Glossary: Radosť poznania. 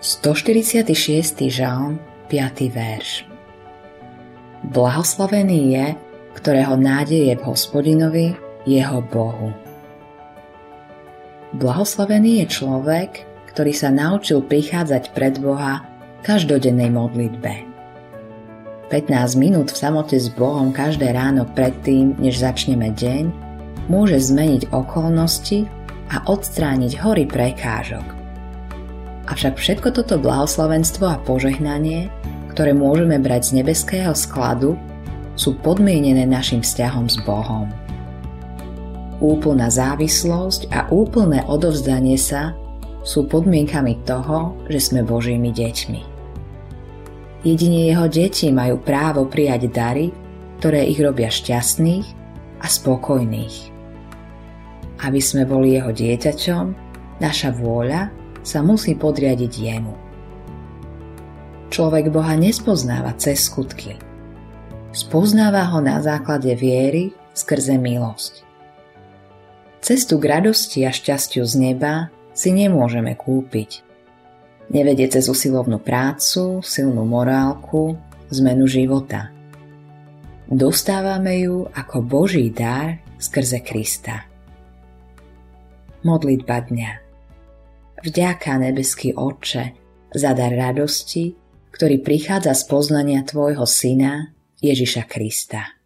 146. žalm, 5. verš. Blahoslavený je, ktorého nádej je v Hospodinovi, jeho Bohu. Blahoslavený je človek, ktorý sa naučil prichádzať pred Boha každodennej modlitbe. 15 minút v samote s Bohom každé ráno predtým, než začneme deň, môže zmeniť okolnosti a odstrániť hory prekážok. Avšak všetko toto blahoslavenstvo a požehnanie, ktoré môžeme brať z nebeského skladu, sú podmienené našim vzťahom s Bohom. Úplná závislosť a úplné odovzdanie sa sú podmienkami toho, že sme Božími deťmi. Jedine jeho deti majú právo prijať dary, ktoré ich robia šťastných a spokojných. Aby sme boli jeho dieťaťom, naša vôľa sa musí podriadiť jemu. Človek Boha nespoznáva cez skutky. Spoznáva ho na základe viery skrze milosť. Cestu k radosti a šťastiu z neba si nemôžeme kúpiť. Nevedie cez usilovnú prácu, silnú morálku, zmenu života. Dostávame ju ako Boží dar skrze Krista. Modlitba dňa. Vďaka, nebeský Otče, za dar radosti, ktorý prichádza z poznania Tvojho Syna, Ježiša Krista.